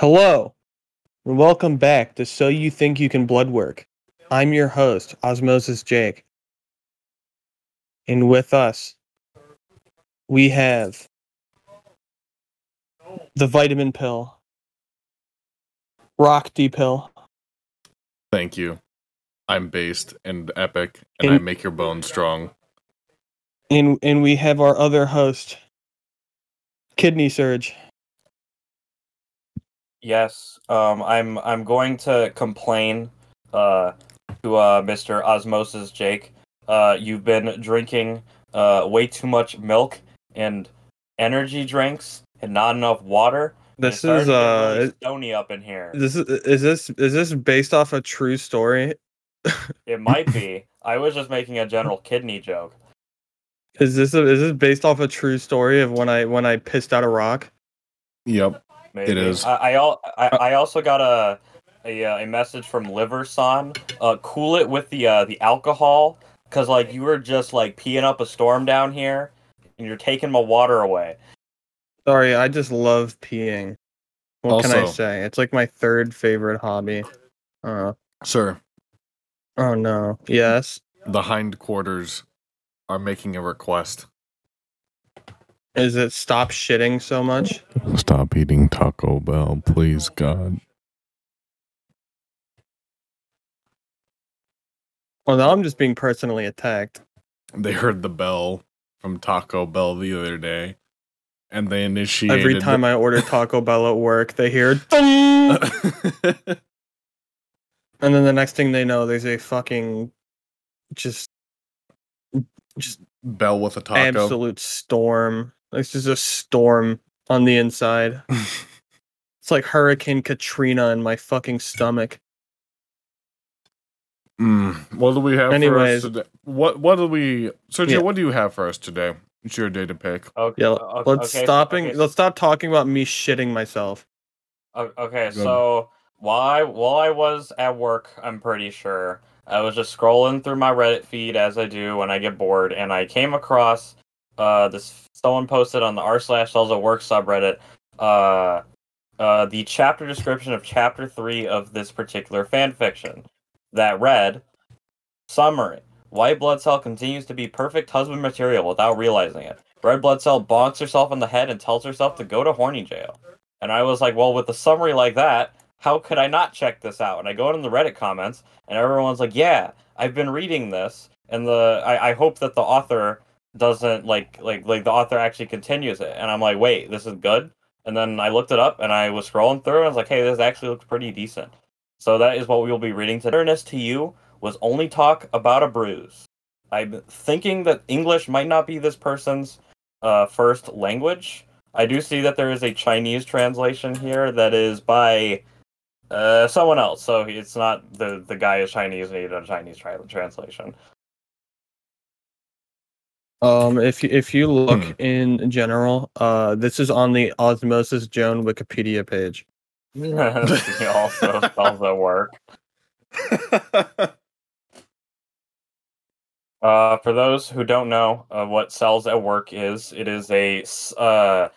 Hello, and welcome back to So You Think You Can Blood Work. I'm your host, Osmosis Jake. And with us, we have the vitamin pill, Rock D pill. Thank you. I'm based and epic, and I make your bones strong. And we have our other host, Kidney Surge. Yes, I'm going to complain to Mr. Osmosis Jake. You've been drinking way too much milk and energy drinks and not enough water. This is really stony up in here. Is this based off a true story? It might be. I was just making a general kidney joke. Is this based off a true story of when I pissed out a rock? Yep. Maybe. It is. I also got a message from Liverson. Cool it with the alcohol, cause like you were just like peeing up a storm down here, and you're taking my water away. Sorry, I just love peeing. What also, can I say? It's like my third favorite hobby. Sir. Oh no. Yes. The hindquarters are making a request. Is it stop shitting so much? Stop eating Taco Bell, please, God. Well, now I'm just being personally attacked. They heard the bell from Taco Bell the other day, and they initiated... Every time I order Taco Bell at work, they hear... And then the next thing they know, there's a fucking... Just bell with a taco. Absolute storm. It's just a storm on the inside. It's like Hurricane Katrina in my fucking stomach. What do we have for us today? What do we... Sergio, What do you have for us today? It's your day to pick. Okay. Yeah, let's stop talking about me shitting myself. Okay, so while I was at work, I'm pretty sure, I was just scrolling through my Reddit feed as I do when I get bored, and I came across this. Someone posted on the r/cells at work subreddit the chapter description of chapter 3 of this particular fanfiction that read, summary: white blood cell continues to be perfect husband material without realizing it. Red blood cell bonks herself on the head and tells herself to go to horny jail. And I was like, well, with a summary like that, how could I not check this out? And I go into the Reddit comments, and everyone's like, yeah, I've been reading this, and I hope that the author doesn't, like the author actually continues it. And I'm like, wait, this is good? And then I looked it up, and I was scrolling through, and I was like, hey, this actually looks pretty decent. So that is what we will be reading today. Bitterness to you was only talk about a bruise. I'm thinking that English might not be this person's first language. I do see that there is a Chinese translation here that is by... someone else, so it's not the guy is Chinese and he did a Chinese translation. If you look in general, this is on the Osmosis Jones Wikipedia page. He also spells at work. For those who don't know what Cells at Work is, it is a it's a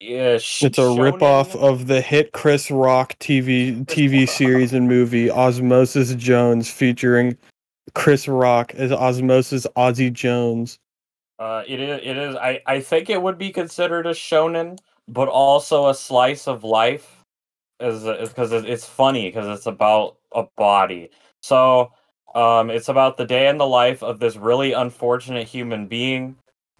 ripoff of the hit Chris Rock TV series and movie Osmosis Jones, featuring Chris Rock as Osmosis Ozzy Jones. It is. I think it would be considered a shonen, but also a slice of life, because it's funny because it's about a body. So it's about the day in the life of this really unfortunate human being.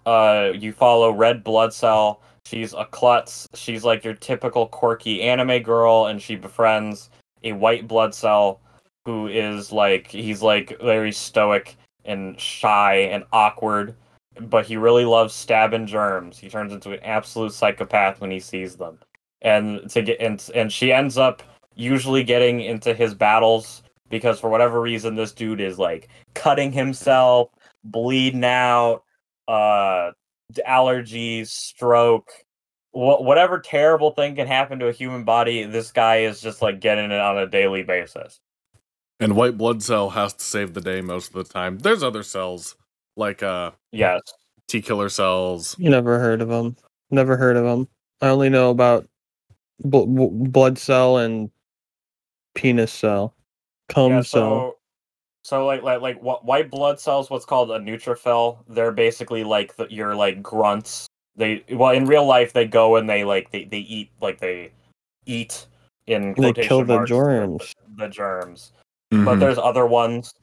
You follow Red Blood Cell. She's a klutz. She's like your typical quirky anime girl, and she befriends a white blood cell who is like, he's like very stoic and shy and awkward, but he really loves stabbing germs. He turns into an absolute psychopath when he sees them. And she ends up usually getting into his battles because for whatever reason this dude is like cutting himself, bleeding out, allergies, stroke, whatever terrible thing can happen to a human body, this guy is just like getting it on a daily basis. And white blood cell has to save the day most of the time. There's other cells like yes, T killer cells. You never heard of them. I only know about blood cell and penis cell, cum cell. So like white blood cells, what's called a neutrophil. They're basically like your like grunts. They in real life they go and they eat in quotation marks. They kill the germs. The germs. Mm-hmm. But there's other ones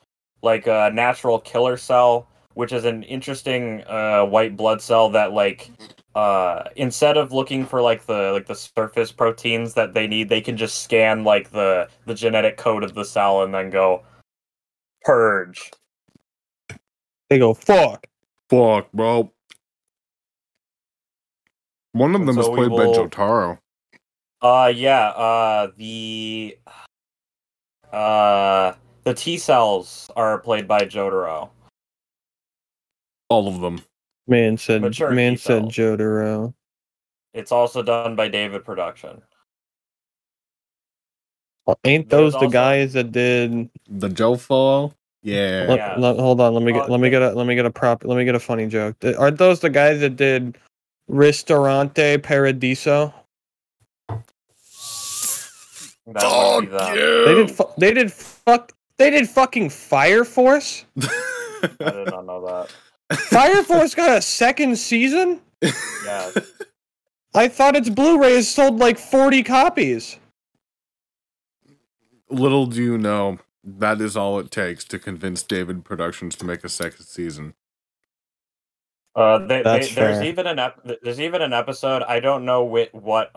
like a natural killer cell, which is an interesting white blood cell that instead of looking for the surface proteins that they need, they can just scan the genetic code of the cell and then go purge. They go fuck, bro. One of them is played by Jotaro. The T cells are played by Jotaro. All of them. Man said Jotaro. It's also done by David Production. Well, ain't those the guys that did the Jofo? Yeah. Hold on. Let me get a funny joke. Aren't those the guys that did Ristorante Paradiso? That. They did fucking Fire Force. I did not know that. Fire Force got a second season? Yeah. I thought its Blu-ray has sold 40 copies. Little do you know, that is all it takes to convince David Productions to make a second season. There's even an episode, I don't know what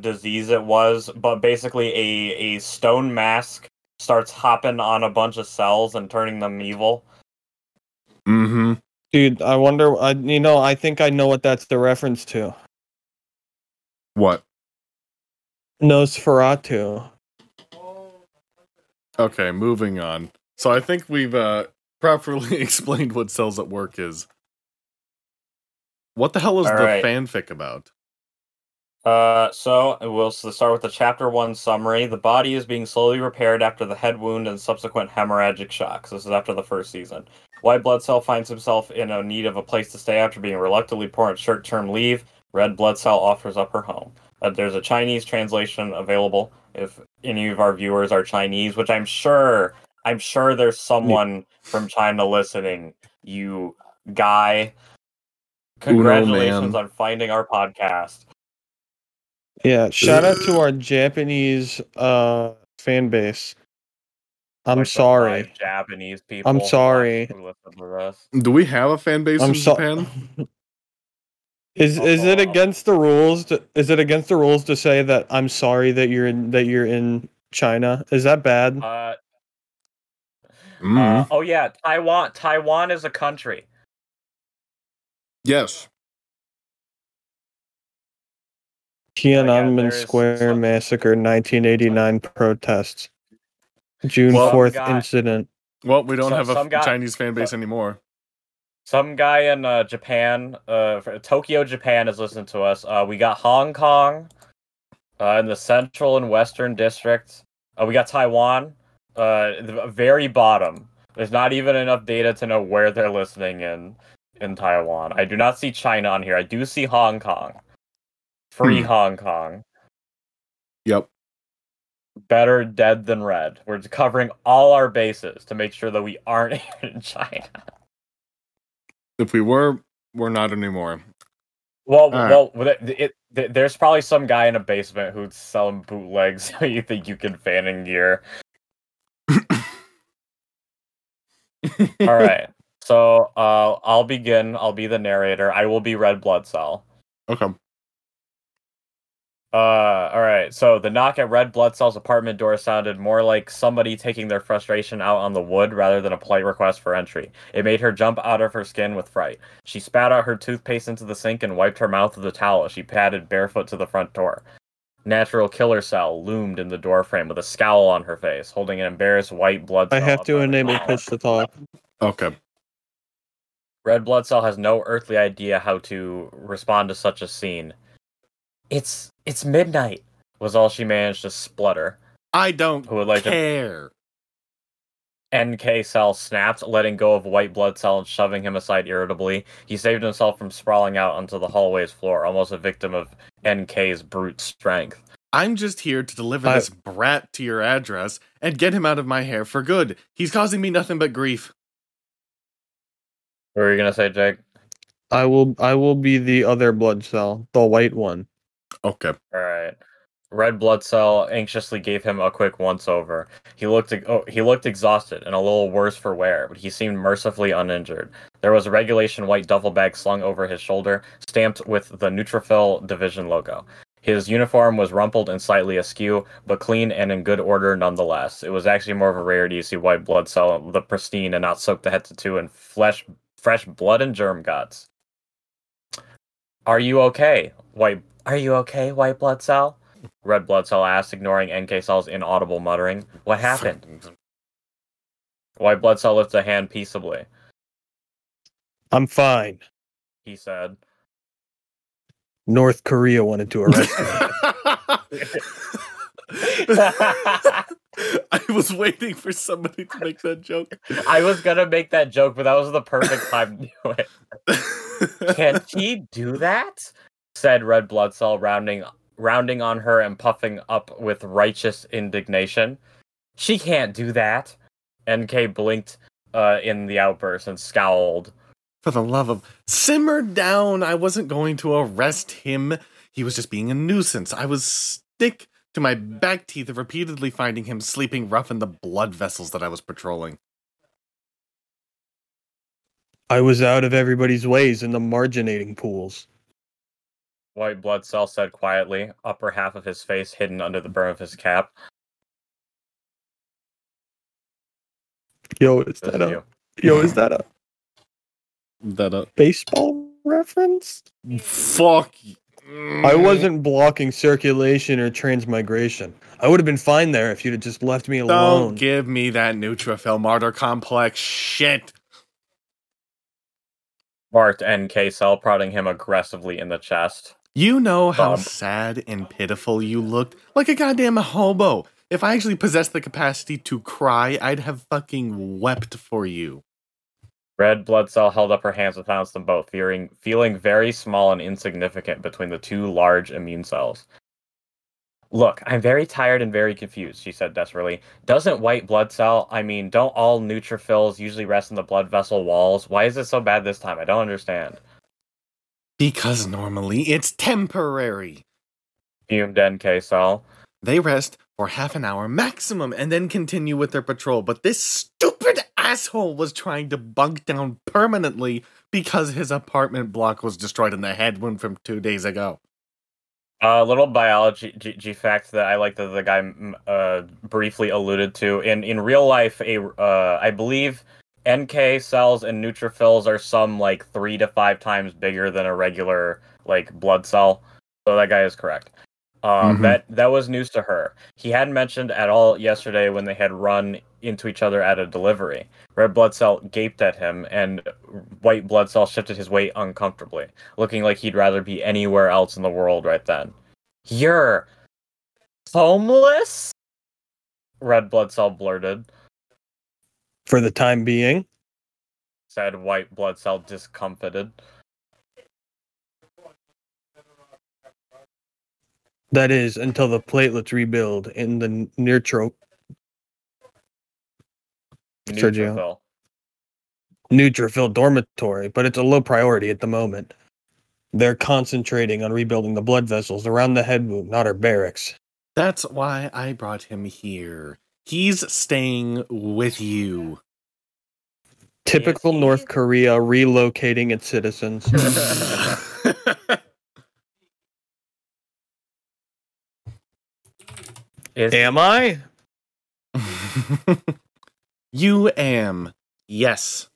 disease it was, but basically a stone mask starts hopping on a bunch of cells and turning them evil. Mm-hmm. Dude, I wonder. I think I know what that's the reference to. What? Nosferatu. Okay, moving on. So I think we've properly explained what Cells at Work is. What the hell is the fanfic about? So we'll start with the chapter 1 summary. The body is being slowly repaired after the head wound and subsequent hemorrhagic shocks. This is after the first season. White blood cell finds himself in a need of a place to stay after being reluctantly put on short-term leave. Red blood cell offers up her home. There's a Chinese translation available if any of our viewers are Chinese, which I'm sure there's someone from China listening. You guy, congratulations on finding our podcast. Yeah, shout out to our Japanese fan base. I'm sorry, Japanese people. I'm sorry. Do we have a fan base in Japan? Is it against the rules? To say that I'm sorry that you're in China? Is that bad? Taiwan is a country. Yes. Tiananmen Square Massacre, 1989 protests. June 4th incident. Well, we don't have a Chinese fan base anymore. Some guy in Japan, Tokyo, Japan, is listening to us. We got Hong Kong in the Central and Western District. We got Taiwan, the very bottom. There's not even enough data to know where they're listening in Taiwan. I do not see China on here. I do see Hong Kong. Free Hong Kong. Yep. Better dead than red. We're covering all our bases to make sure that we aren't in China. If we were, we're not anymore. There's probably some guy in a basement who's selling bootlegs. So you think you can fanning gear? All right. So I'll begin. I'll be the narrator. I will be Red Blood Cell. Okay. All right. So the knock at Red Blood Cell's apartment door sounded more like somebody taking their frustration out on the wood rather than a polite request for entry. It made her jump out of her skin with fright. She spat out her toothpaste into the sink and wiped her mouth with a towel as she padded barefoot to the front door. Natural Killer Cell loomed in the doorframe with a scowl on her face, holding an embarrassed white blood cell. I have to enable pitch to talk. Okay. Red Blood Cell has no earthly idea how to respond to such a scene. It's midnight, was all she managed to splutter. I don't care. NK cell snapped, letting go of white blood cell and shoving him aside irritably. He saved himself from sprawling out onto the hallway's floor, almost a victim of NK's brute strength. I'm just here to deliver this brat to your address and get him out of my hair for good. He's causing me nothing but grief. What are you going to say, Jake? I will be the other blood cell, the white one. Okay. All right. Red blood cell anxiously gave him a quick once-over. He looked exhausted and a little worse for wear, but he seemed mercifully uninjured. There was a regulation white duffel bag slung over his shoulder, stamped with the Neutrophil Division logo. His uniform was rumpled and slightly askew, but clean and in good order nonetheless. It was actually more of a rarity to see white blood cell, the pristine and not soaked to head to toe in fresh blood and germ guts. Are you okay, white blood cell? Red blood cell asked, ignoring NK cell's inaudible muttering. What happened? White blood cell lifted a hand peaceably. I'm fine, he said. North Korea wanted to arrest me. I was waiting for somebody to make that joke. I was going to make that joke, but that was the perfect time to do it. Can she do that? Said red blood cell, rounding on her and puffing up with righteous indignation. She can't do that. NK blinked in the outburst and scowled. For the love of... Simmer down! I wasn't going to arrest him. He was just being a nuisance. I was sick to my back teeth of repeatedly finding him sleeping rough in the blood vessels that I was patrolling. I was out of everybody's ways in the marginating pools. White blood cell said quietly, upper half of his face hidden under the brim of his cap. Yo, is that a baseball reference? Fuck. I wasn't blocking circulation or transmigration. I would have been fine there if you'd have just left me alone. Don't give me that neutrophil martyr complex shit. Barked NK cell, prodding him aggressively in the chest. You know how sad and pitiful you looked? Like a goddamn hobo. If I actually possessed the capacity to cry, I'd have fucking wept for you. Red blood cell held up her hands and pounced them both, feeling very small and insignificant between the two large immune cells. Look, I'm very tired and very confused, she said desperately. Doesn't white blood cell, don't all neutrophils usually rest in the blood vessel walls? Why is it so bad this time? I don't understand. Because normally it's temporary, fumed NK cell. They rest for half an hour maximum and then continue with their patrol, but this stupid asshole was trying to bunk down permanently because his apartment block was destroyed in the headwind from 2 days ago. A little biology fact that I like that the guy briefly alluded to. In real life, I believe NK cells and neutrophils are some like 3 to 5 times bigger than a regular like blood cell. So that guy is correct. That was news to her. He hadn't mentioned at all yesterday when they had run into each other at a delivery. Red blood cell gaped at him, and white blood cell shifted his weight uncomfortably, looking like he'd rather be anywhere else in the world right then. You're homeless? Red blood cell blurted. For the time being? Said white blood cell, discomfited. That is, until the platelets rebuild in the neutrophil dormitory, but it's a low priority at the moment. They're concentrating on rebuilding the blood vessels around the head wound, not our barracks. That's why I brought him here. He's staying with you. Typical North Korea relocating its citizens. Am I? You am. Yes.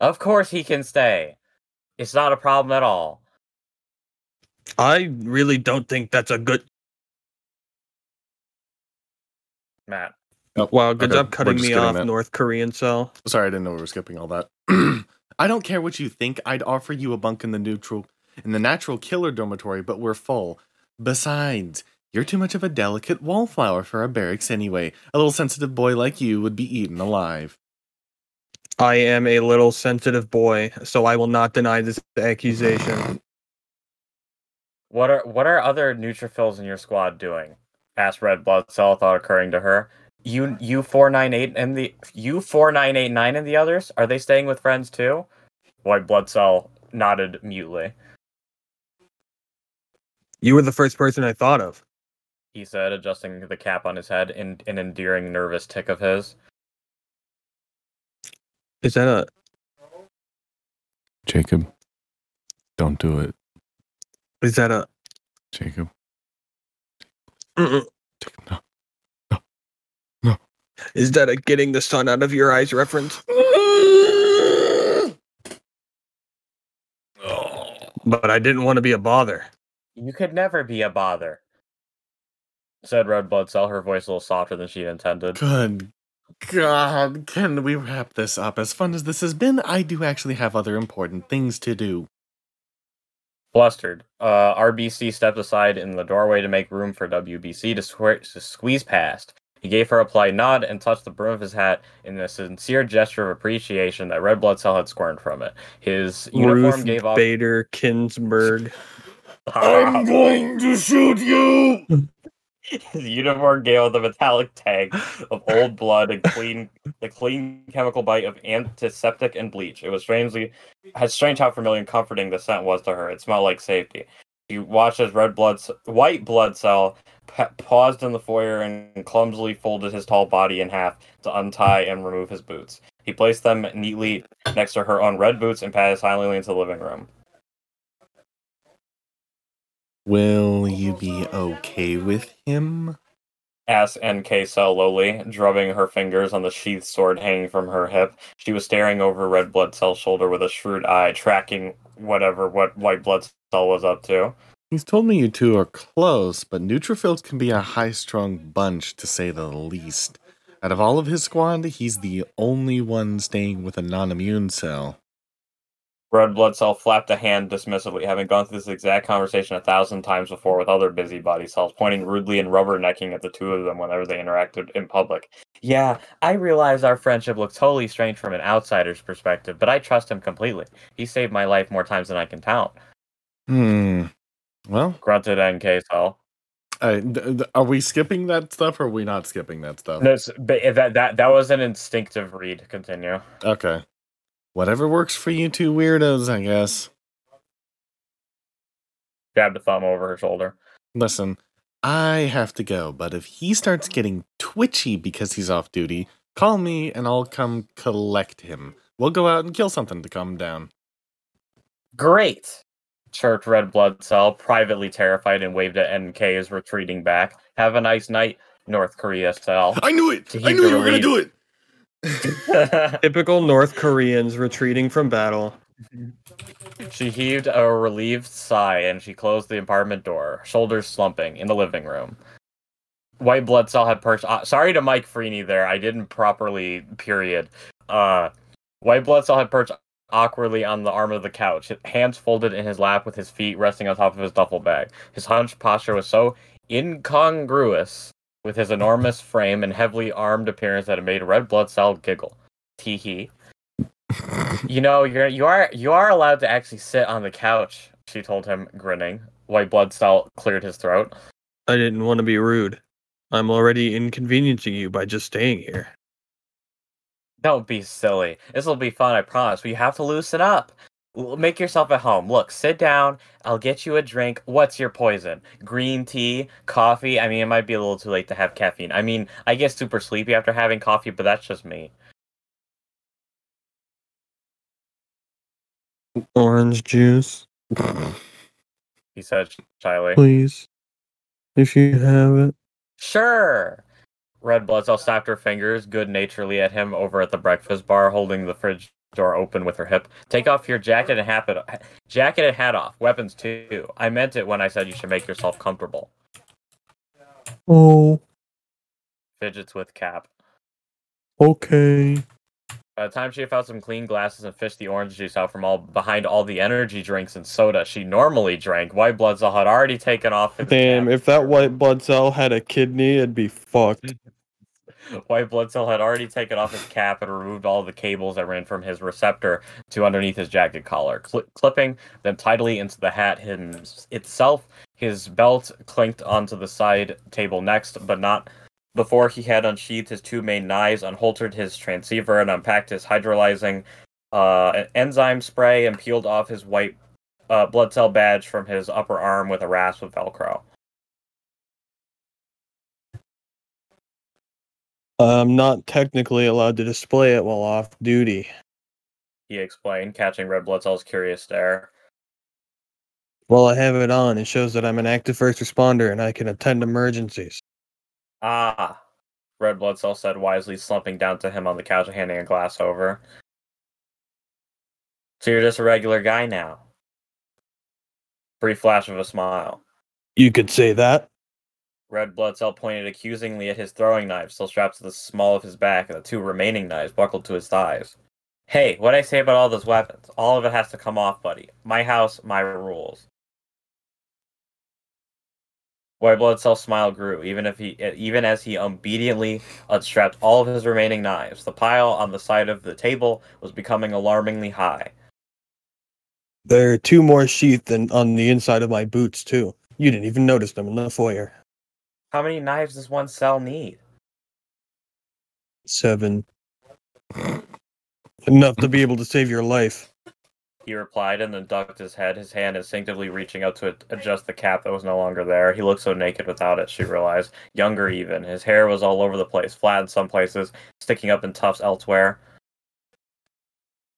Of course he can stay. It's not a problem at all. I really don't think that's a good... Matt. Oh, wow, good job cutting me off, North Korean cell. Sorry, I didn't know we were skipping all that. I don't care what you think. I'd offer you a bunk in the natural killer dormitory, but we're full. Besides... You're too much of a delicate wallflower for our barracks anyway. A little sensitive boy like you would be eaten alive. I am a little sensitive boy, so I will not deny this accusation. What are other neutrophils in your squad doing? Asked Red Blood Cell without occurring to her. U 4989 and the others? Are they staying with friends too? White Blood Cell nodded mutely. You were the first person I thought of, he said, adjusting the cap on his head in an endearing nervous tick of his. Is that a... Jacob, don't do it. Is that a... Jacob. Mm-mm. Jacob, no. No. No. Is that a getting the sun out of your eyes reference? But I didn't want to be a bother. You could never be a bother, said Red Blood Cell, her voice a little softer than she intended. Good God, can we wrap this up? As fun as this has been, I do actually have other important things to do. Flustered, RBC stepped aside in the doorway to make room for WBC to squeeze past. He gave her a polite nod and touched the brim of his hat in a sincere gesture of appreciation that Red Blood Cell had squirmed from it. His uniform Ruth gave off... Bader Ginsburg. I'm going to shoot you! His uniform gave off the metallic tang of old blood and the clean chemical bite of antiseptic and bleach. It was strange how familiar and comforting the scent was to her. It smelled like safety. She watched as White Blood Cell paused in the foyer and clumsily folded his tall body in half to untie and remove his boots. He placed them neatly next to her own red boots and passed silently into the living room. Will you be okay with him? Asked NK Cell lowly, drubbing her fingers on the sheathed sword hanging from her hip. She was staring over Red Blood Cell's shoulder with a shrewd eye, tracking what White Blood Cell was up to. He's told me you two are close, but neutrophils can be a high-strung bunch, to say the least. Out of all of his squad, he's the only one staying with a non-immune cell. Red Blood Cell flapped a hand dismissively, having gone through this exact conversation 1,000 times before with other busybody cells, pointing rudely and rubbernecking at the two of them whenever they interacted in public. Yeah, I realize our friendship looks totally strange from an outsider's perspective, but I trust him completely. He saved my life more times than I can count. Well... grunted NK Cell. Are we skipping that stuff, or are we not skipping that stuff? That was an instinctive read. Continue. Okay. Whatever works for you two weirdos, I guess. Jabbed a thumb over her shoulder. Listen, I have to go, but if he starts getting twitchy because he's off duty, call me and I'll come collect him. We'll go out and kill something to calm down. Great! Chirped Red Blood Cell, privately terrified, and waved at NK as retreating back. Have a nice night, North Korea Cell. I knew it! I knew you were gonna do it! Typical North Koreans retreating from battle. She heaved a relieved sigh and she closed the apartment door, shoulders slumping, in the living room. White Blood Cell had perched... sorry to Mike Freeney there, I didn't properly... period. White Blood Cell had perched awkwardly on the arm of the couch, his hands folded in his lap with his feet resting on top of his duffel bag. His hunched posture was so incongruous with his enormous frame and heavily armed appearance that it made a Red Blood Cell giggle. Tee hee. You know, you are allowed to actually sit on the couch, she told him, grinning. White Blood Cell cleared his throat. I didn't want to be rude. I'm already inconveniencing you by just staying here. Don't be silly. This'll be fun, I promise. We have to loosen up. Make yourself at home. Look, sit down. I'll get you a drink. What's your poison? Green tea? Coffee? I mean, it might be a little too late to have caffeine. I mean, I get super sleepy after having coffee, but that's just me. Orange juice? He said shyly. Please. If you have it. Sure. Red Blood Cell snapped her fingers good-naturedly at him over at the breakfast bar, holding the fridge door open with her hip. Take off your jacket and hat off. Weapons too. I meant it when I said you should make yourself comfortable. Oh. Fidgets with cap. Okay. By the time she found some clean glasses and fished the orange juice out from all behind all the energy drinks and soda she normally drank, white blood cell had already taken off. Damn, if that white blood cell had a kidney, it'd be fucked. White blood cell had already taken off his cap and removed all the cables that ran from his receptor to underneath his jacket collar, clipping them tightly into the hat itself. His belt clinked onto the side table next, but not before he had unsheathed his two main knives, unholstered his transceiver, and unpacked his hydrolyzing enzyme spray, and peeled off his white blood cell badge from his upper arm with a rasp of Velcro. I'm not technically allowed to display it while off duty, he explained, catching Red Blood Cell's curious stare. Well, I have it on. It shows that I'm an active first responder and I can attend emergencies. Ah, Red Blood Cell said wisely, slumping down to him on the couch and handing a glass over. So you're just a regular guy now. Brief flash of a smile. You could say that. Red Blood Cell pointed accusingly at his throwing knife, still strapped to the small of his back, and the two remaining knives buckled to his thighs. Hey, what'd I say about all those weapons? All of it has to come off, buddy. My house, my rules. White Blood Cell's smile grew, even as he obediently unstrapped all of his remaining knives. The pile on the side of the table was becoming alarmingly high. There are two more sheaths on the inside of my boots, too. You didn't even notice them in the foyer. How many knives does one cell need? 7. Enough to be able to save your life, he replied, and then ducked his head, his hand instinctively reaching out to adjust the cap that was no longer there. He looked so naked without it, she realized. Younger even. His hair was all over the place, flat in some places, sticking up in tufts elsewhere.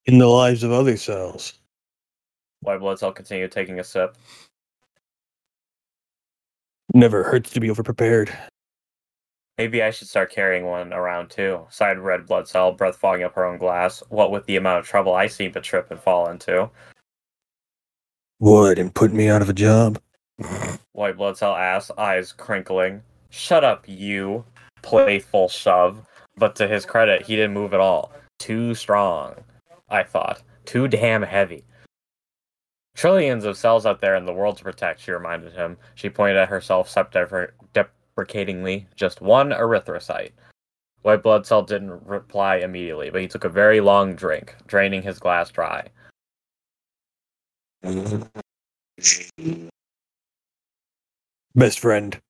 In the lives of other cells. White Blood Cell continued, taking a sip. Never hurts to be overprepared. Maybe I should start carrying one around too, sighed Red Blood Cell, breath fogging up her own glass. What with the amount of trouble I seem to trip and fall into. Would and put me out of a job? White Blood Cell asked, eyes crinkling. Shut up, you playful shove. But to his credit, he didn't move at all. Too strong, I thought. Too damn heavy. Trillions of cells out there in the world to protect, she reminded him. She pointed at herself deprecatingly. Just one erythrocyte. White Blood Cell didn't reply immediately, but he took a very long drink, draining his glass dry. Best friend,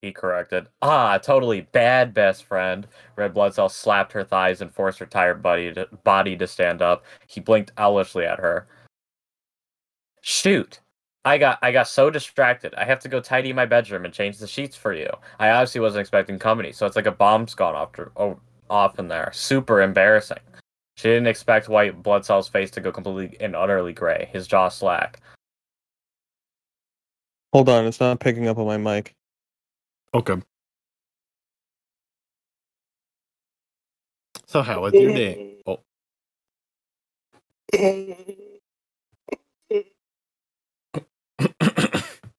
he corrected. Ah, totally bad best friend. Red Blood Cell slapped her thighs and forced her tired body to stand up. He blinked owlishly at her. Shoot! I got so distracted. I have to go tidy my bedroom and change the sheets for you. I obviously wasn't expecting company, so it's like a bomb's gone off in there. Super embarrassing. She didn't expect White Blood Cell's face to go completely and utterly gray, his jaw slack. Hold on, it's not picking up on my mic. Okay. So how was your day? Oh.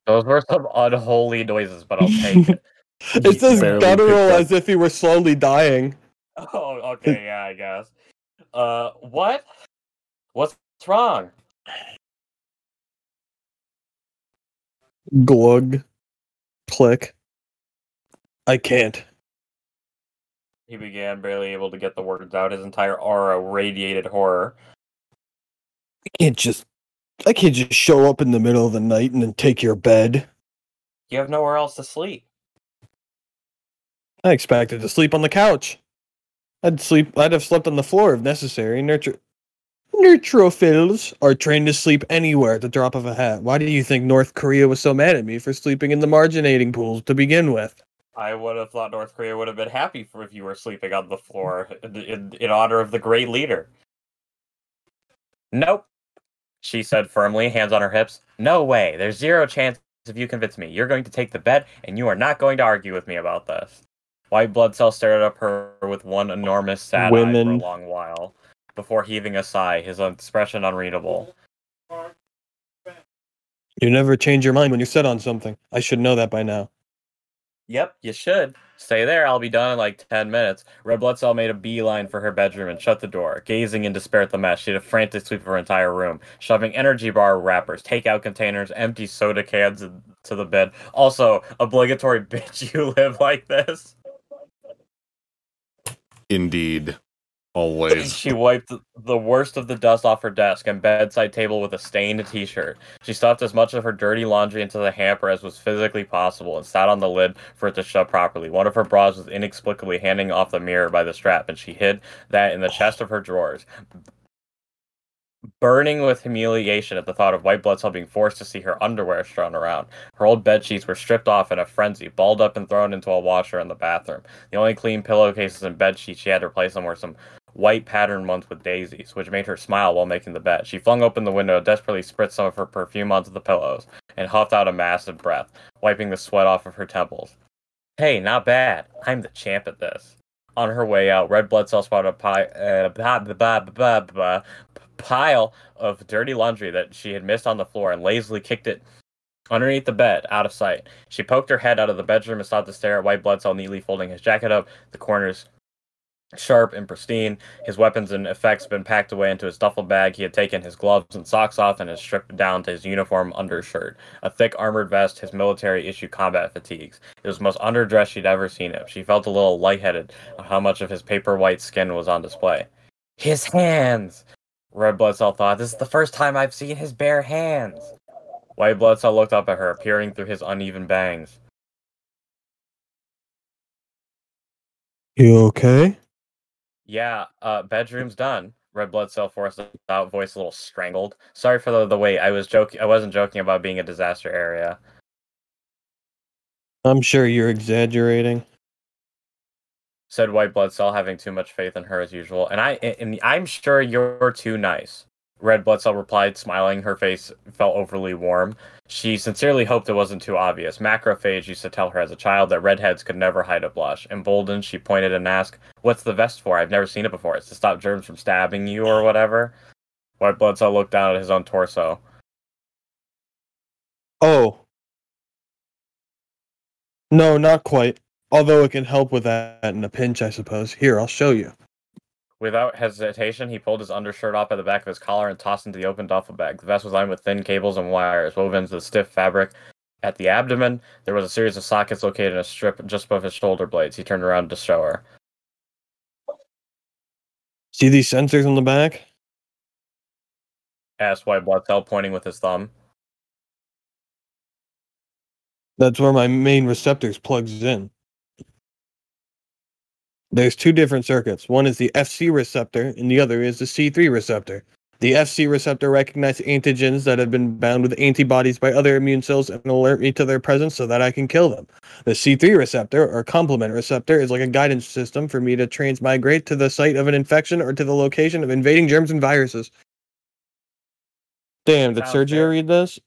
Those were some unholy noises, but I'll take it. It's as guttural as if he were slowly dying. Oh, okay, yeah, I guess. What? What's wrong? Glug. Click. I can't. He began, barely able to get the words out. His entire aura radiated horror. I can't just show up in the middle of the night and then take your bed. You have nowhere else to sleep. I expected to sleep on the couch. I'd have slept on the floor if necessary. Neutrophils are trained to sleep anywhere at the drop of a hat. Why do you think North Korea was so mad at me for sleeping in the marginating pools to begin with? I would have thought North Korea would have been happy for if you were sleeping on the floor in honor of the great leader. Nope, she said firmly, hands on her hips. No way. There's zero chance if you convince me. You're going to take the bet, and you are not going to argue with me about this. White Blood Cell stared at her with one enormous sad eye for a long while, before heaving a sigh, his expression unreadable. You never change your mind when you're set on something. I should know that by now. Yep, you should. Stay there, I'll be done in like 10 minutes. Red Blood Cell made a beeline for her bedroom and shut the door. Gazing in despair at the mess, she did a frantic sweep of her entire room, shoving energy bar wrappers, takeout containers, empty soda cans to the bed. Also, obligatory bitch, you live like this. Indeed. Always. She wiped the worst of the dust off her desk and bedside table with a stained t-shirt. She stuffed as much of her dirty laundry into the hamper as was physically possible and sat on the lid for it to shut properly. One of her bras was inexplicably hanging off the mirror by the strap, and she hid that in the chest of her drawers. Burning with humiliation at the thought of white blood cell being forced to see her underwear strewn around. Her old bedsheets were stripped off in a frenzy, balled up and thrown into a washer in the bathroom. The only clean pillowcases and bedsheets she had to replace them were some white patterned ones with daisies, which made her smile while making the bed. She flung open the window, desperately spritzed some of her perfume onto the pillows, and huffed out a massive breath, wiping the sweat off of her temples. Hey, not bad. I'm the champ at this. On her way out, Red Blood Cell spotted a pile of dirty laundry that she had missed on the floor and lazily kicked it underneath the bed, out of sight. She poked her head out of the bedroom and stopped to stare at White Blood Cell neatly folding his jacket up, the corners sharp and pristine, his weapons and effects been packed away into his duffel bag. He had taken his gloves and socks off and had stripped down to his uniform undershirt, a thick armored vest, his military-issue combat fatigues. It was the most underdressed she'd ever seen him. She felt a little lightheaded on how much of his paper-white skin was on display. His hands! Red Blood Cell thought, this is the first time I've seen his bare hands. White Blood Cell looked up at her, peering through his uneven bangs. You okay? Yeah, bedroom's done. Red Blood Cell forced out, voice a little strangled. Sorry for the wait, I wasn't joking about being a disaster area. I'm sure you're exaggerating, said White Blood Cell, having too much faith in her as usual. I'm sure you're too nice. Red Blood Cell replied, smiling. Her face felt overly warm. She sincerely hoped it wasn't too obvious. Macrophage used to tell her as a child that redheads could never hide a blush. Emboldened, she pointed and asked, what's the vest for? I've never seen it before. It's to stop germs from stabbing you or whatever. White Blood Cell looked down at his own torso. Oh. No, not quite. Although it can help with that in a pinch, I suppose. Here, I'll show you. Without hesitation, he pulled his undershirt off at the back of his collar and tossed into the open duffel bag. The vest was lined with thin cables and wires woven into the stiff fabric. At the abdomen, there was a series of sockets located in a strip just above his shoulder blades. He turned around to show her. See these sensors on the back? Asked White Blood Cell, pointing with his thumb. That's where my main receptors plugs in. There's two different circuits. One is the FC receptor, and the other is the C3 receptor. The FC receptor recognizes antigens that have been bound with antibodies by other immune cells and alert me to their presence so that I can kill them. The C3 receptor, or complement receptor, is like a guidance system for me to transmigrate to the site of an infection or to the location of invading germs and viruses. Damn, did Sergio read this?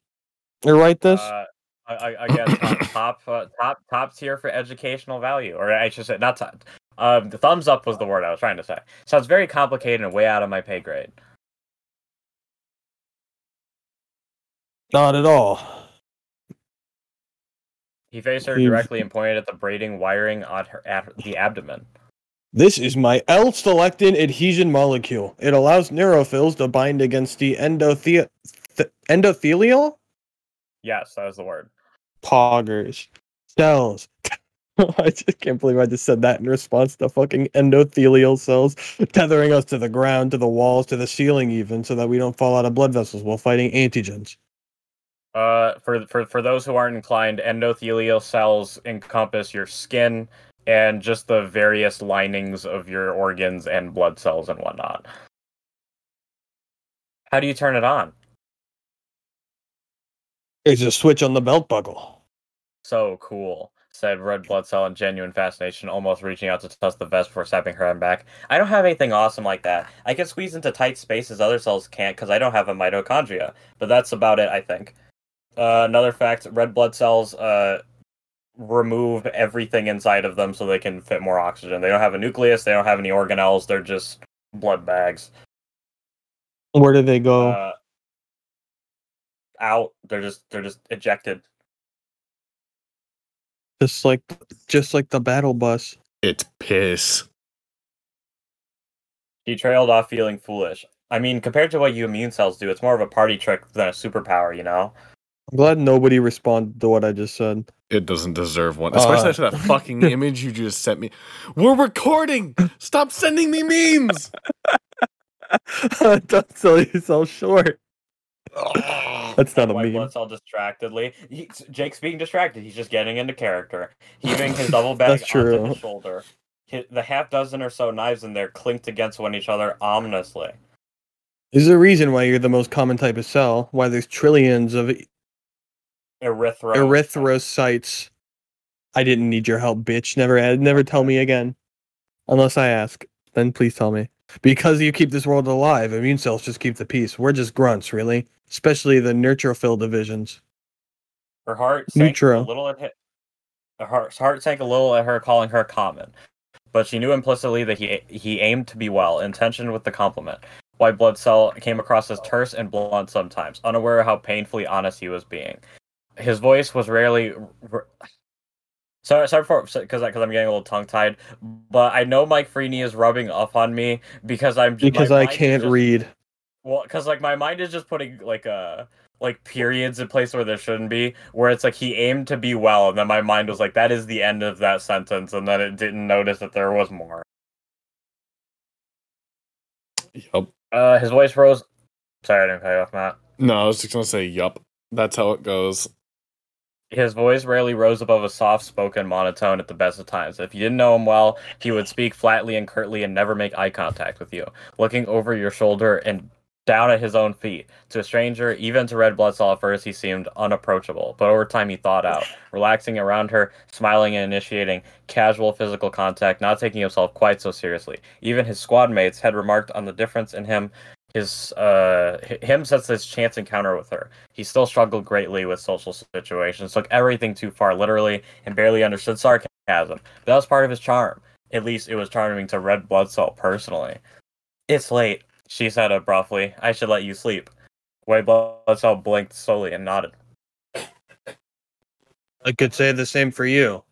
Or write this? I guess top tier for educational value. Or I should say, not top... the thumbs up was the word I was trying to say. Sounds very complicated and way out of my pay grade. Not at all. He faced her directly and pointed at the braiding wiring at the abdomen. This is my L-selectin adhesion molecule. It allows neutrophils to bind against the endothelial? Yes, that was the word. Poggers. Cells. I just can't believe I just said that in response to fucking endothelial cells tethering us to the ground, to the walls, to the ceiling even, so that we don't fall out of blood vessels while fighting antigens. For those who aren't inclined, endothelial cells encompass your skin and just the various linings of your organs and blood cells and whatnot. How do you turn it on? There's a switch on the belt buckle. So cool. Said Red Blood Cell in genuine fascination, almost reaching out to touch the vest before snapping her hand back. I don't have anything awesome like that. I can squeeze into tight spaces other cells can't because I don't have a mitochondria. But that's about it, I think. Another fact, Red Blood Cells remove everything inside of them so they can fit more oxygen. They don't have a nucleus, they don't have any organelles, they're just blood bags. Where do they go? Out. They're just ejected. Just like the battle bus. It's piss. He trailed off feeling foolish. I mean, compared to what you immune cells do, it's more of a party trick than a superpower, you know? I'm glad nobody responded to what I just said. It doesn't deserve one. Especially after that fucking image you just sent me. We're recording! Stop sending me memes! Don't sell yourself short. Oh, that's not a meme. Blood cell distractedly. Jake's being distracted. He's just getting into character. Heaving his double bag onto his shoulder. The half dozen or so knives in there clinked against one each other ominously. There's a reason why you're the most common type of cell. Why there's trillions of erythrocytes. I didn't need your help, bitch. Never tell me again. Unless I ask. Then please tell me. Because you keep this world alive, immune cells just keep the peace. We're just grunts, really. Especially the Neutrophil Divisions. Her heart sank a little at her calling her common. But she knew implicitly that he aimed to be well, intentioned with the compliment. White blood cell came across as terse and blunt sometimes, unaware of how painfully honest he was being. His voice was rarely... Sorry for, because I'm getting a little tongue-tied, but I know Mike Freeney is rubbing up on me because I can't read. Well, because my mind is just putting periods in place where there shouldn't be, where it's like he aimed to be well, and then my mind was like, that is the end of that sentence, and then it didn't notice that there was more. Yup. His voice rose. Sorry, I didn't cut you off, Matt. No, I was just gonna say yup. That's how it goes. His voice rarely rose above a soft-spoken monotone at the best of times. If you didn't know him well, he would speak flatly and curtly and never make eye contact with you, looking over your shoulder and down at his own feet. To a stranger, even to red blood cell at first, he seemed unapproachable, but over time he thawed out, relaxing around her, smiling and initiating casual physical contact, not taking himself quite so seriously. Even his squad mates had remarked on the difference in him. Him since his chance encounter with her. He still struggled greatly with social situations, took everything too far literally, and barely understood sarcasm. But that was part of his charm. At least it was charming to red blood cell personally. It's late, she said abruptly. I should let you sleep. White blood cell blinked slowly and nodded. I could say the same for you.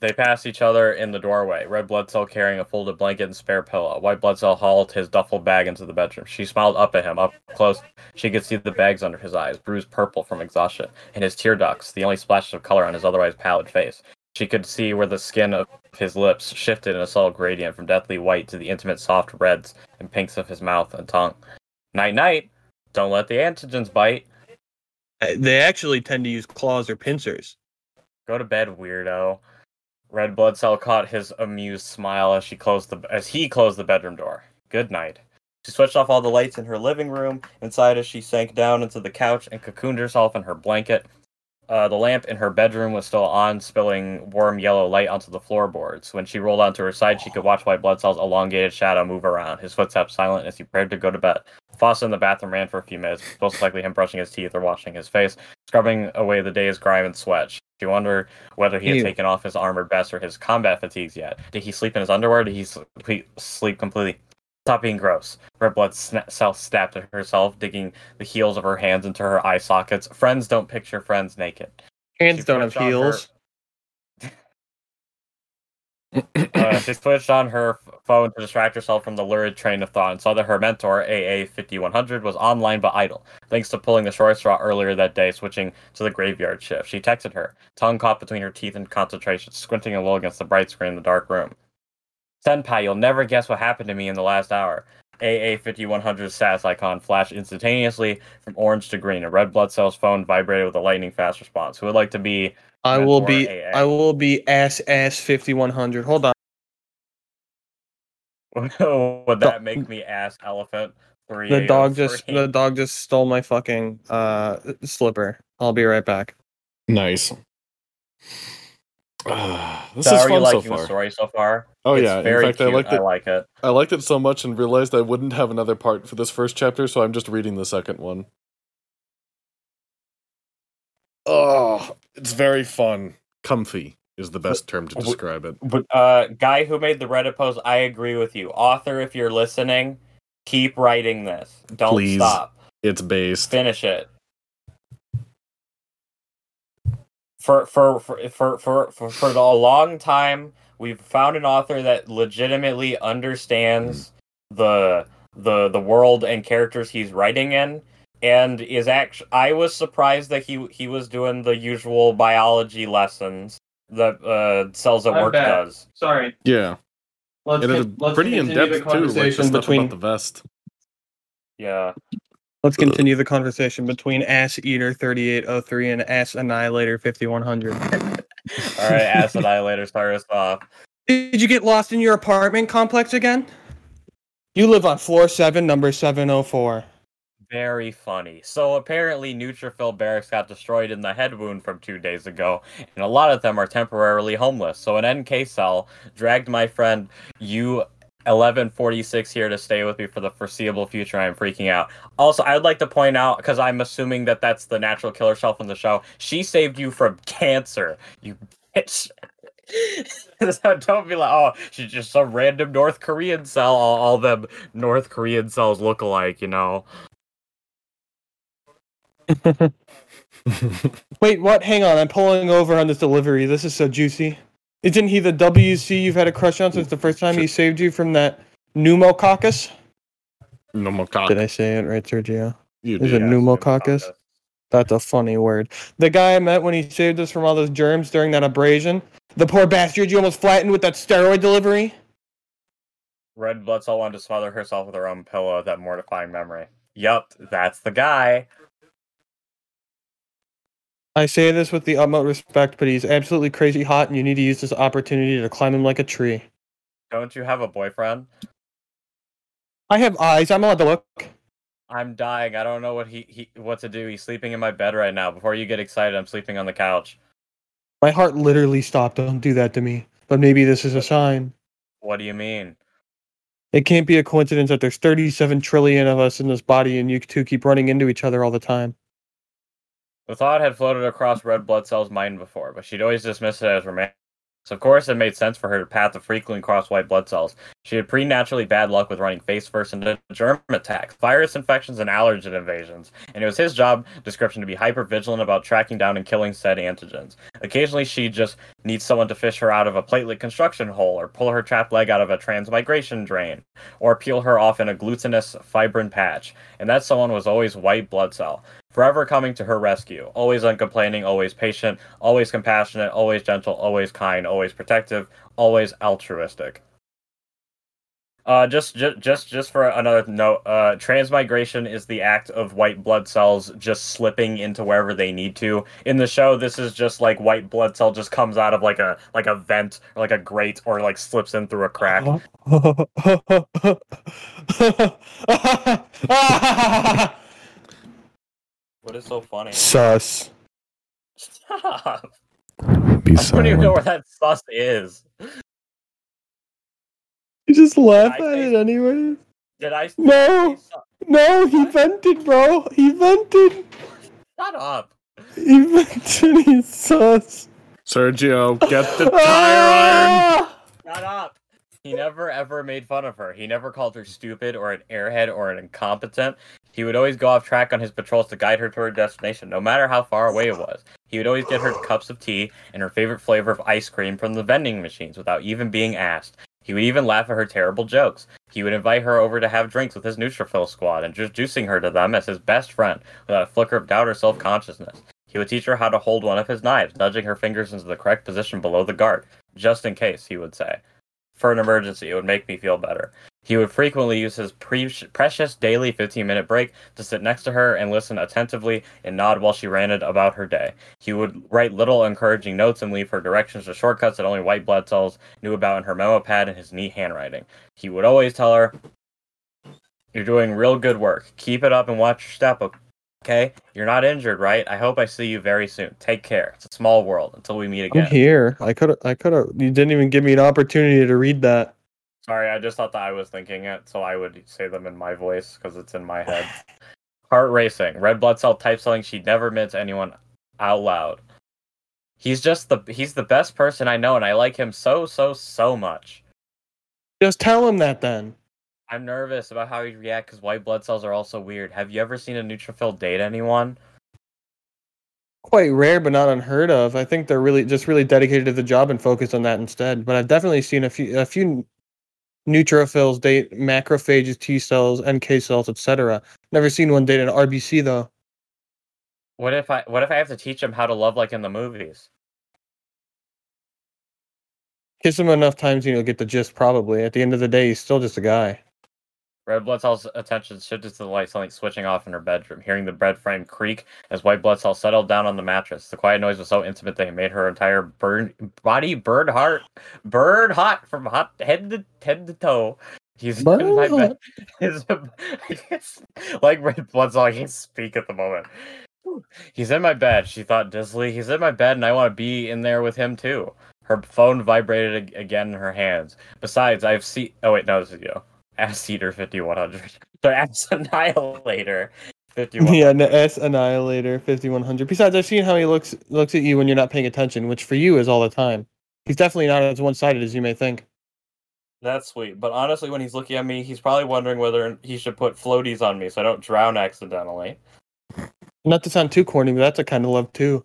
They passed each other in the doorway, red blood cell carrying a folded blanket and spare pillow. White blood cell hauled his duffel bag into the bedroom. She smiled up at him, up close. She could see the bags under his eyes, bruised purple from exhaustion, and his tear ducts, the only splashes of color on his otherwise pallid face. She could see where the skin of his lips shifted in a subtle gradient from deathly white to the intimate soft reds and pinks of his mouth and tongue. Night-night, don't let the antigens bite. They actually tend to use claws or pincers. Go to bed, weirdo. Red blood cell caught his amused smile as he closed the bedroom door. Good night. She switched off all the lights in her living room. Inside, as she sank down into the couch and cocooned herself in her blanket, the lamp in her bedroom was still on, spilling warm yellow light onto the floorboards. When she rolled onto her side, she could watch white blood cell's elongated shadow move around, his footsteps silent as he prepared to go to bed. Foster in the bathroom ran for a few minutes, most likely him brushing his teeth or washing his face, scrubbing away the day's grime and sweat. You wonder whether he had taken off his armored vest or his combat fatigues yet. Did he sleep in his underwear? Did he sleep completely? Stop being gross. Red blood cell snapped at herself, digging the heels of her hands into her eye sockets. Friends don't picture friends naked. Hands don't have heels. She switched on her phone to distract herself from the lurid train of thought and saw that her mentor, AA5100, was online but idle, thanks to pulling the short straw earlier that day, switching to the graveyard shift. She texted her, tongue caught between her teeth in concentration, squinting a little against the bright screen in the dark room. Senpai, you'll never guess what happened to me in the last hour. AA5100's SAS icon flashed instantaneously from orange to green, and red blood cell's phone vibrated with a lightning-fast response. Who would like to be... I will be ass 5100. Hold on. Would that make me ass elephant 3? The dog just stole my fucking slipper. I'll be right back. Nice. This is fun so far. The story so far? Oh it's yeah, very in fact, cute. I like it. I liked it so much and realized I wouldn't have another part for this first chapter, so I'm just reading the second one. Oh, it's very fun. Comfy is the best term to describe it. But guy who made the Reddit post, I agree with you. Author, if you're listening, keep writing this. Don't Please. Stop. It's based. Finish it. for a long time, we've found an author that legitimately understands the world and characters he's writing in, and is actually. I was surprised that he was doing the usual biology lessons that Cells at Work does. Sorry. Yeah. Let's pretty in depth too, like the stuff about the vest. Yeah. Let's continue the conversation between Ass Eater 3803 and Ass Annihilator 5100. All right, Ass Annihilator, start us off. Did you get lost in your apartment complex again? You live on floor 7, number 704. Very funny. So apparently Neutrophil barracks got destroyed in the head wound from 2 days ago, and a lot of them are temporarily homeless. So an NK cell dragged my friend you. 1146 here to stay with me for the foreseeable future. I'm freaking out. Also, I would like to point out, because I'm assuming that that's the natural killer cell from the show, she saved you from cancer, you bitch. So don't be like, oh, she's just some random North Korean cell. All them North Korean cells look alike, you know. Wait, what? Hang on, I'm pulling over on this delivery. This is so juicy. Isn't he the WC you've had a crush on since the first time he saved you from that pneumococcus? Pneumococcus. Did I say it right, Sergio? You did. Is it pneumococcus? That's a funny word. The guy I met when he saved us from all those germs during that abrasion. The poor bastard you almost flattened with that steroid delivery. Red blood cell wanted to smother herself with her own pillow, that mortifying memory. Yup, that's the guy. I say this with the utmost respect, but he's absolutely crazy hot, and you need to use this opportunity to climb him like a tree. Don't you have a boyfriend? I have eyes. I'm allowed to look. I'm dying. I don't know what what to do. He's sleeping in my bed right now. Before you get excited, I'm sleeping on the couch. My heart literally stopped. Don't do that to me. But maybe this is a sign. What do you mean? It can't be a coincidence that there's 37 trillion of us in this body, and you two keep running into each other all the time. The thought had floated across Red Blood Cell's mind before, but she'd always dismissed it as romantic. So of course it made sense for her to path the frequently cross white blood cells. She had preternaturally bad luck with running face first into germ attacks, virus infections, and allergen invasions, and it was his job description to be hyper-vigilant about tracking down and killing said antigens. Occasionally she just needs someone to fish her out of a platelet construction hole, or pull her trapped leg out of a transmigration drain, or peel her off in a glutinous fibrin patch, and that someone was always white blood cell. Forever coming to her rescue, always uncomplaining, always patient, always compassionate, always gentle, always kind, always protective, always altruistic. Just for another note, transmigration is the act of white blood cells just slipping into wherever they need to. In the show, this is just like white blood cell just comes out of like a vent, or like a grate, or like slips in through a crack. What is so funny? Sus. Stop. I don't even know where that sus is. You just laugh at it anyway. Did I? No. No, he vented, bro. He vented. Shut up. He vented. He's sus. Sergio, get the tire iron. Shut up. He never ever made fun of her. He never called her stupid or an airhead or an incompetent. He would always go off track on his patrols to guide her to her destination, no matter how far away it was. He would always get her cups of tea and her favorite flavor of ice cream from the vending machines without even being asked. He would even laugh at her terrible jokes. He would invite her over to have drinks with his neutrophil squad and just juicing her to them as his best friend without a flicker of doubt or self-consciousness. He would teach her how to hold one of his knives, nudging her fingers into the correct position below the guard. Just in case, he would say. For an emergency, it would make me feel better. He would frequently use his precious daily 15-minute break to sit next to her and listen attentively and nod while she ranted about her day. He would write little encouraging notes and leave her directions or shortcuts that only white blood cells knew about in her memo pad and his neat handwriting. He would always tell her, "You're doing real good work. Keep it up and watch your step, okay? You're not injured, right? I hope I see you very soon. Take care. It's a small world. Until we meet again." I'm here. I could have. You didn't even give me an opportunity to read that. Sorry, I just thought that I was thinking it, so I would say them in my voice because it's in my head. Heart racing. Red blood cell type selling. She never admits anyone out loud. He's just he's the best person I know, and I like him so much. Just tell him that then. I'm nervous about how he'd react because white blood cells are also weird. Have you ever seen a neutrophil date anyone? quite rare, but not unheard of. I think they're really dedicated to the job and focused on that instead. But I've definitely seen a few neutrophils date macrophages, T cells, NK cells, etc. Never seen one date an RBC though. What if I have to teach them how to love like in the movies? Kiss him enough times, you'll get the gist. Probably at the end of the day, he's still just a guy. Red blood cell's attention shifted to the light, something switching off in her bedroom. Hearing the bed frame creak as white blood cells settled down on the mattress, the quiet noise was so intimate that it made her entire body bird hot from head to toe. He's in my bed. Like red blood cell, I can't speak at the moment. He's in my bed, she thought dizzily. He's in my bed, and I want to be in there with him too. Her phone vibrated again in her hands. Besides, I've seen. Oh wait, no, this is you. Ass Eater 5100. Sorry, Ass Annihilator 5100. Yeah, no, Ass Annihilator 5100. Besides, I've seen how he looks at you when you're not paying attention, which for you is all the time. He's definitely not as one-sided as you may think. That's sweet, but honestly, when he's looking at me, he's probably wondering whether he should put floaties on me so I don't drown accidentally. Not to sound too corny, but that's a kind of love, too.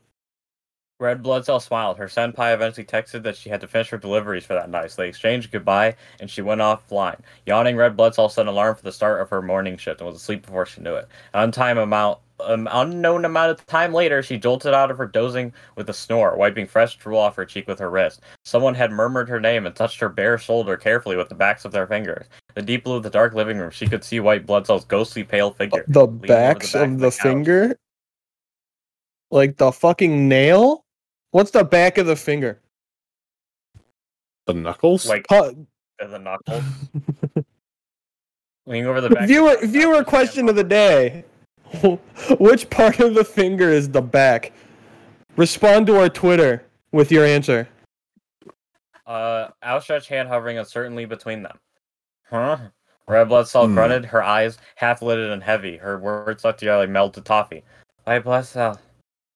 Red blood cell smiled. Her senpai eventually texted that she had to finish her deliveries for that night, so they exchanged goodbye, and she went offline. Yawning, red blood cell set an alarm for the start of her morning shift and was asleep before she knew it. An unknown amount of time later, she jolted out of her dozing with a snore, wiping fresh drool off her cheek with her wrist. Someone had murmured her name and touched her bare shoulder carefully with the backs of their fingers. The deep blue of the dark living room, she could see white blood cell's ghostly pale figure. The backs of the finger? Like the fucking nail? What's the back of the finger? The knuckles? Like the knuckles? Leaning over the back. Viewer question of the day. Which part of the finger is the back? Respond to our Twitter with your answer. Outstretched hand hovering uncertainly between them. Huh? Red blood cell grunted, her eyes half-lidded and heavy. Her words left the air like melted toffee. White blood cell.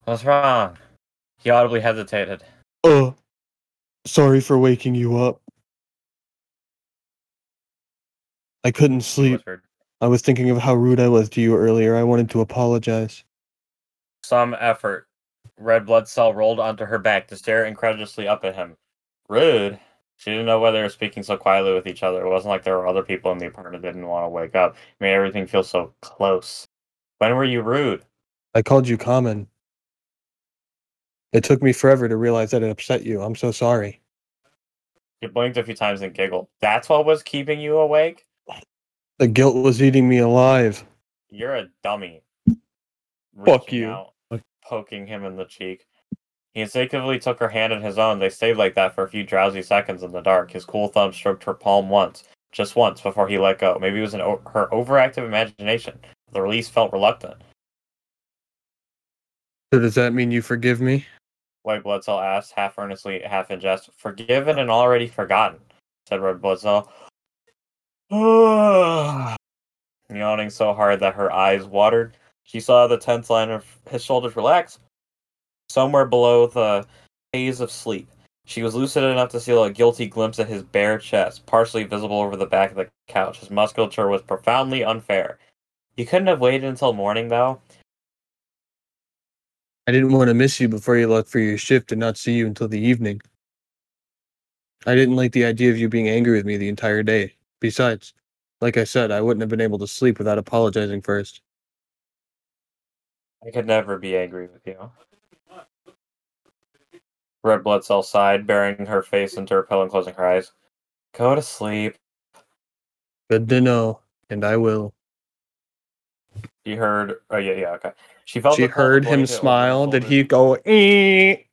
What's wrong? He audibly hesitated. Sorry for waking you up. I couldn't sleep. I was thinking of how rude I was to you earlier. I wanted to apologize. Some effort. Red blood cell rolled onto her back to stare incredulously up at him. Rude? She didn't know whether they were speaking so quietly with each other. It wasn't like there were other people in the apartment that didn't want to wake up. It made everything feel so close. When were you rude? I called you common. It took me forever to realize that it upset you. I'm so sorry. You blinked a few times and giggled. That's what was keeping you awake? The guilt was eating me alive. You're a dummy. Fuck you. Out, poking him in the cheek. He instinctively took her hand in his own. They stayed like that for a few drowsy seconds in the dark. His cool thumb stroked her palm once. Just once, before he let go. Maybe it was her overactive imagination. The release felt reluctant. So does that mean you forgive me? White blood cell asked, half earnestly, half in jest. Forgiven and already forgotten, said red blood cell. Yawning so hard that her eyes watered, she saw the tense line of his shoulders relax, somewhere below the haze of sleep. She was lucid enough to see a guilty glimpse at his bare chest, partially visible over the back of the couch. His musculature was profoundly unfair. You couldn't have waited until morning, though. I didn't want to miss you before you left for your shift and not see you until the evening. I didn't like the idea of you being angry with me the entire day. Besides, like I said, I wouldn't have been able to sleep without apologizing first. I could never be angry with you. Red blood cell sighed, burying her face into her pillow and closing her eyes. Go to sleep. Good to know, and I will. She heard... Oh, yeah, okay. She heard him smile. Did he go... Eee!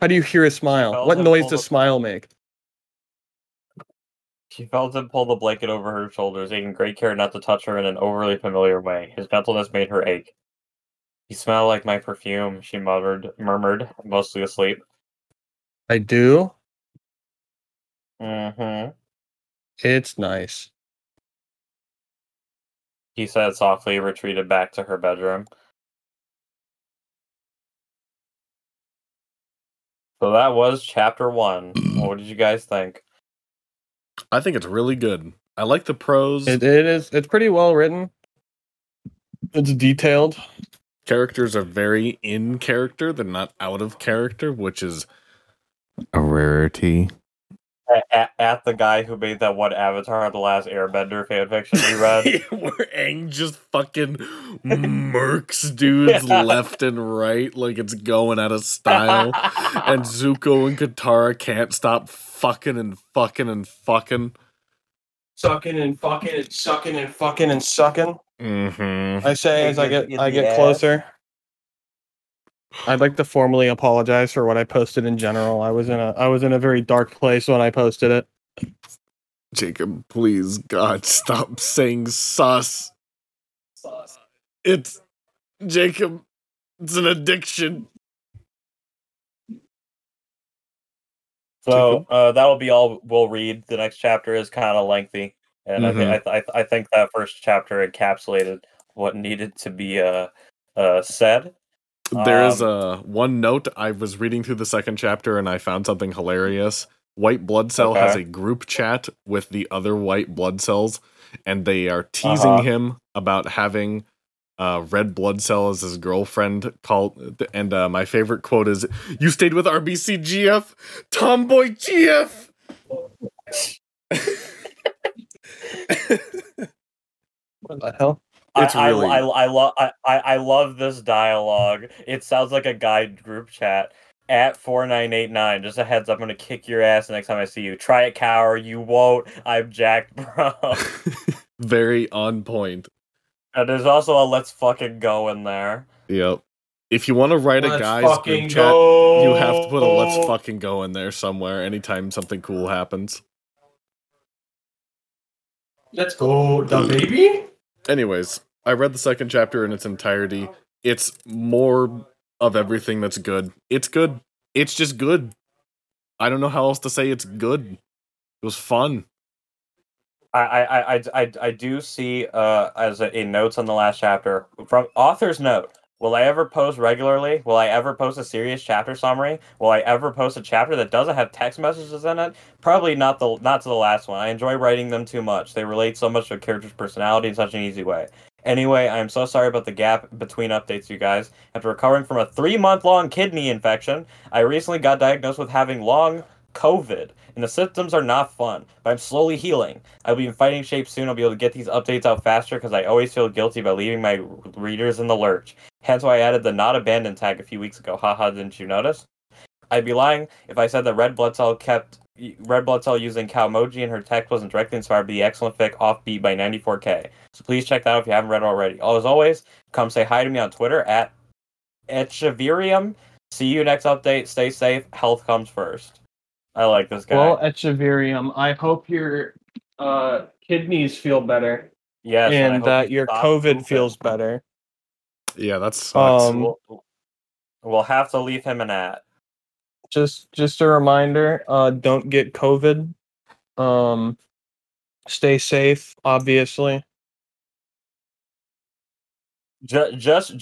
How do you hear a smile? What noise does smile make? She felt him pull the blanket over her shoulders, taking great care not to touch her in an overly familiar way. His gentleness made her ache. You smell like my perfume, she murmured, mostly asleep. I do? Mm-hmm. It's nice. He said softly, retreated back to her bedroom. So that was chapter 1. What did you guys think? I think it's really good. I like the prose. It's pretty well written. It's detailed. characters are very in character. They're not out of character, which is a rarity. At the guy who made that one Avatar: The Last Airbender fanfiction we read. Where Aang just fucking murks dudes left and right like it's going out of style. And Zuko and Katara can't stop fucking and fucking and fucking. Sucking and fucking and sucking and fucking and sucking. Mm-hmm. I say as I get closer. I'd like to formally apologize for what I posted in general. I was in a very dark place when I posted it. Jacob, please, God, stop saying sus. Sus. It's Jacob. It's an addiction. So that'll be all we'll read. The next chapter is kind of lengthy, and I think that first chapter encapsulated what needed to be said. There is one note. I was reading through the second chapter and I found something hilarious. White blood cell has a group chat with the other white blood cells, and they are teasing him about having red blood cell as his girlfriend. And my favorite quote is, "You stayed with RBC GF, Tomboy GF." What the hell? It's really... I love this dialogue. It sounds like a guide group chat. At 4989, just a heads up, I'm going to kick your ass the next time I see you. Try it, cower. You won't. I'm jacked, bro. Very on point. And there's also a let's fucking go in there. Yep. If you want to write a guys group chat, you have to put a let's fucking go in there somewhere anytime something cool happens. Let's go, the baby? Anyways. I read the second chapter in its entirety. It's more of everything that's good. It's good. It's just good. I don't know how else to say it's good. It was fun. I do see as in notes on the last chapter from author's note. Will I ever post regularly? Will I ever post a serious chapter summary? Will I ever post a chapter that doesn't have text messages in it? Probably not to the last one. I enjoy writing them too much. They relate so much to a character's personality in such an easy way. Anyway, I am so sorry about the gap between updates, you guys. After recovering from a 3-month-long kidney infection, I recently got diagnosed with having long COVID, and the symptoms are not fun, but I'm slowly healing. I'll be in fighting shape soon. I'll be able to get these updates out faster because I always feel guilty about leaving my readers in the lurch. Hence why I added the not abandoned tag a few weeks ago. Haha, didn't you notice? I'd be lying if I said that Red Blood Cell using Cowmoji in her text wasn't directly inspired by the excellent fic Offbeat by 94K. So please check that out if you haven't read it already. As always, come say hi to me on Twitter at Echeverium. See you next update. Stay safe. Health comes first. I like this guy. Well, Echeverium, I hope your kidneys feel better. Yes. And that your COVID feels better. Yeah, that sucks. We'll have to leave him an at. Just a reminder, don't get COVID. Stay safe, obviously. Just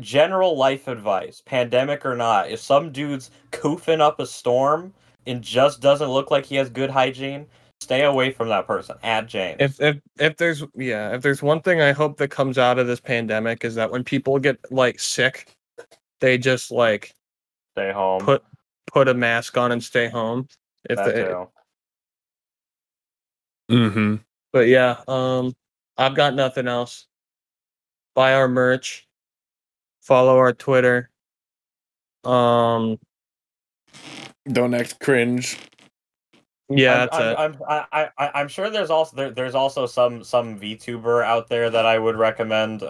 general life advice, pandemic or not. If some dude's koofing up a storm and just doesn't look like he has good hygiene, stay away from that person. At James. If there's one thing I hope that comes out of this pandemic is that when people get sick, they just stay home. Put a mask on and stay home. But yeah, I've got nothing else. Buy our merch. Follow our Twitter. Don't act cringe. Yeah, I'm sure there's also some VTuber out there that I would recommend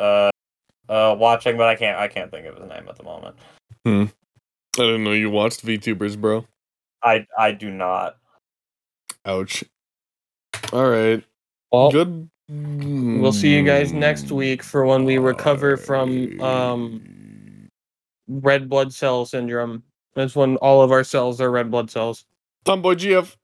watching, but I can't think of his name at the moment. I didn't know you watched VTubers, bro. I do not. Ouch. All right. Well, good. We'll see you guys next week for when we recover from red blood cell syndrome. That's when all of our cells are red blood cells. Tomboy GF.